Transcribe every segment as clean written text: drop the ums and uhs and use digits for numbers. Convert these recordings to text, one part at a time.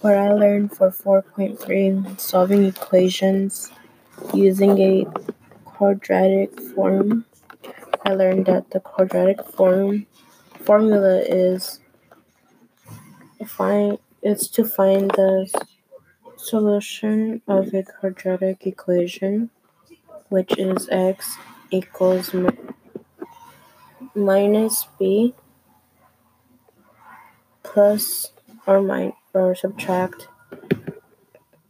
What I learned for 4.3, solving equations using a quadratic form. I learned that the quadratic formula is to find the solution of a quadratic equation, which is x equals minus b plus or subtract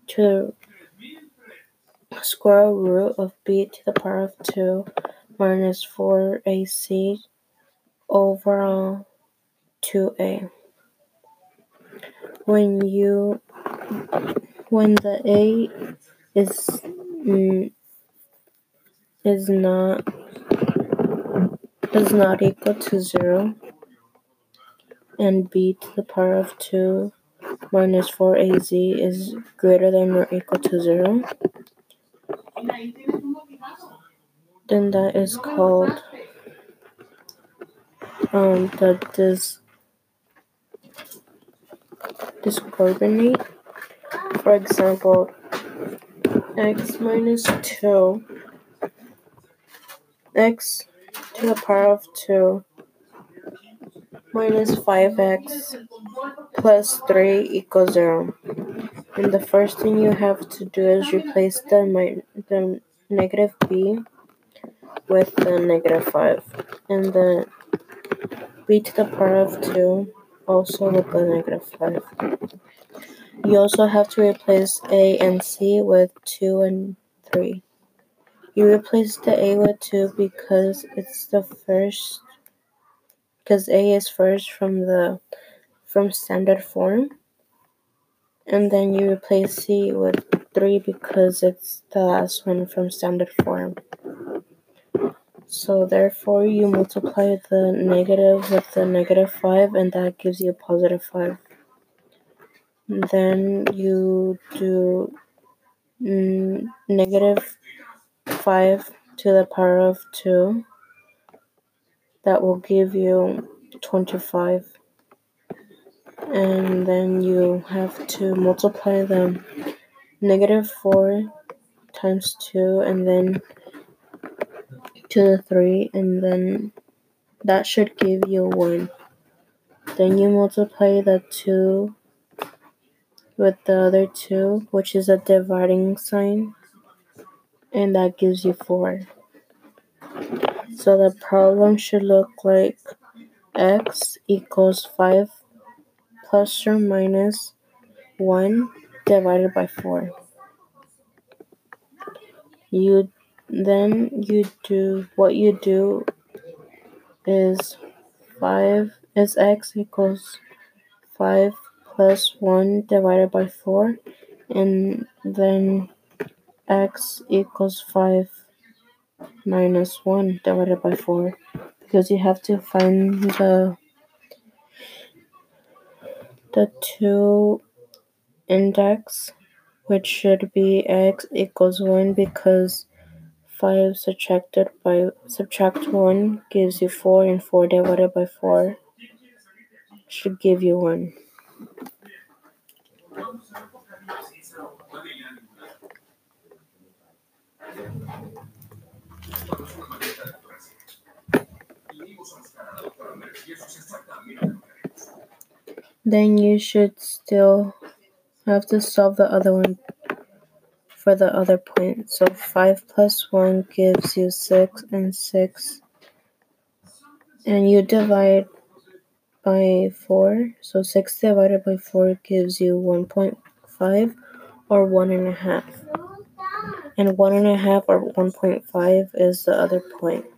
to square root of b to the power of 2 minus 4ac over 2a. When the a does not equal to 0, and b to the power of 2 minus 4az is greater than or equal to 0, then that is called the discordant. For example, x minus 2, x to the power of 2 minus 5x plus 3 equals 0. And the first thing you have to do is replace the negative b with the negative 5. And the b to the power of 2 also with the negative 5. You also have to replace a and c with 2 and 3. You replace the a with 2 because it's the first, because a is first from standard form, and then you replace c with 3 because it's the last one from standard form. So therefore you multiply the negative with the negative 5, and that gives you a positive 5. Then you do negative 5 to the power of 2. That will give you 25. And then you have to multiply them, negative 4 times 2, and then to the 3, and then that should give you 1. Then you multiply the 2 with the other 2, which is a dividing sign, and that gives you 4. So the problem should look like x equals 5 plus or minus 1 divided by 4. What you do is 5 is x equals 5 plus 1 divided by 4, and then x equals 5 minus 1 divided by 4, because you have to find the 2 index, which should be x equals 1, because 5 subtract 1 gives you 4, and 4 divided by 4 should give you 1. Then you should still have to solve the other one for the other point. So 5 plus 1 gives you 6 and 6. And you divide by 4. So 6 divided by 4 gives you 1.5 or 1.5. And 1.5 or 1.5 is the other point.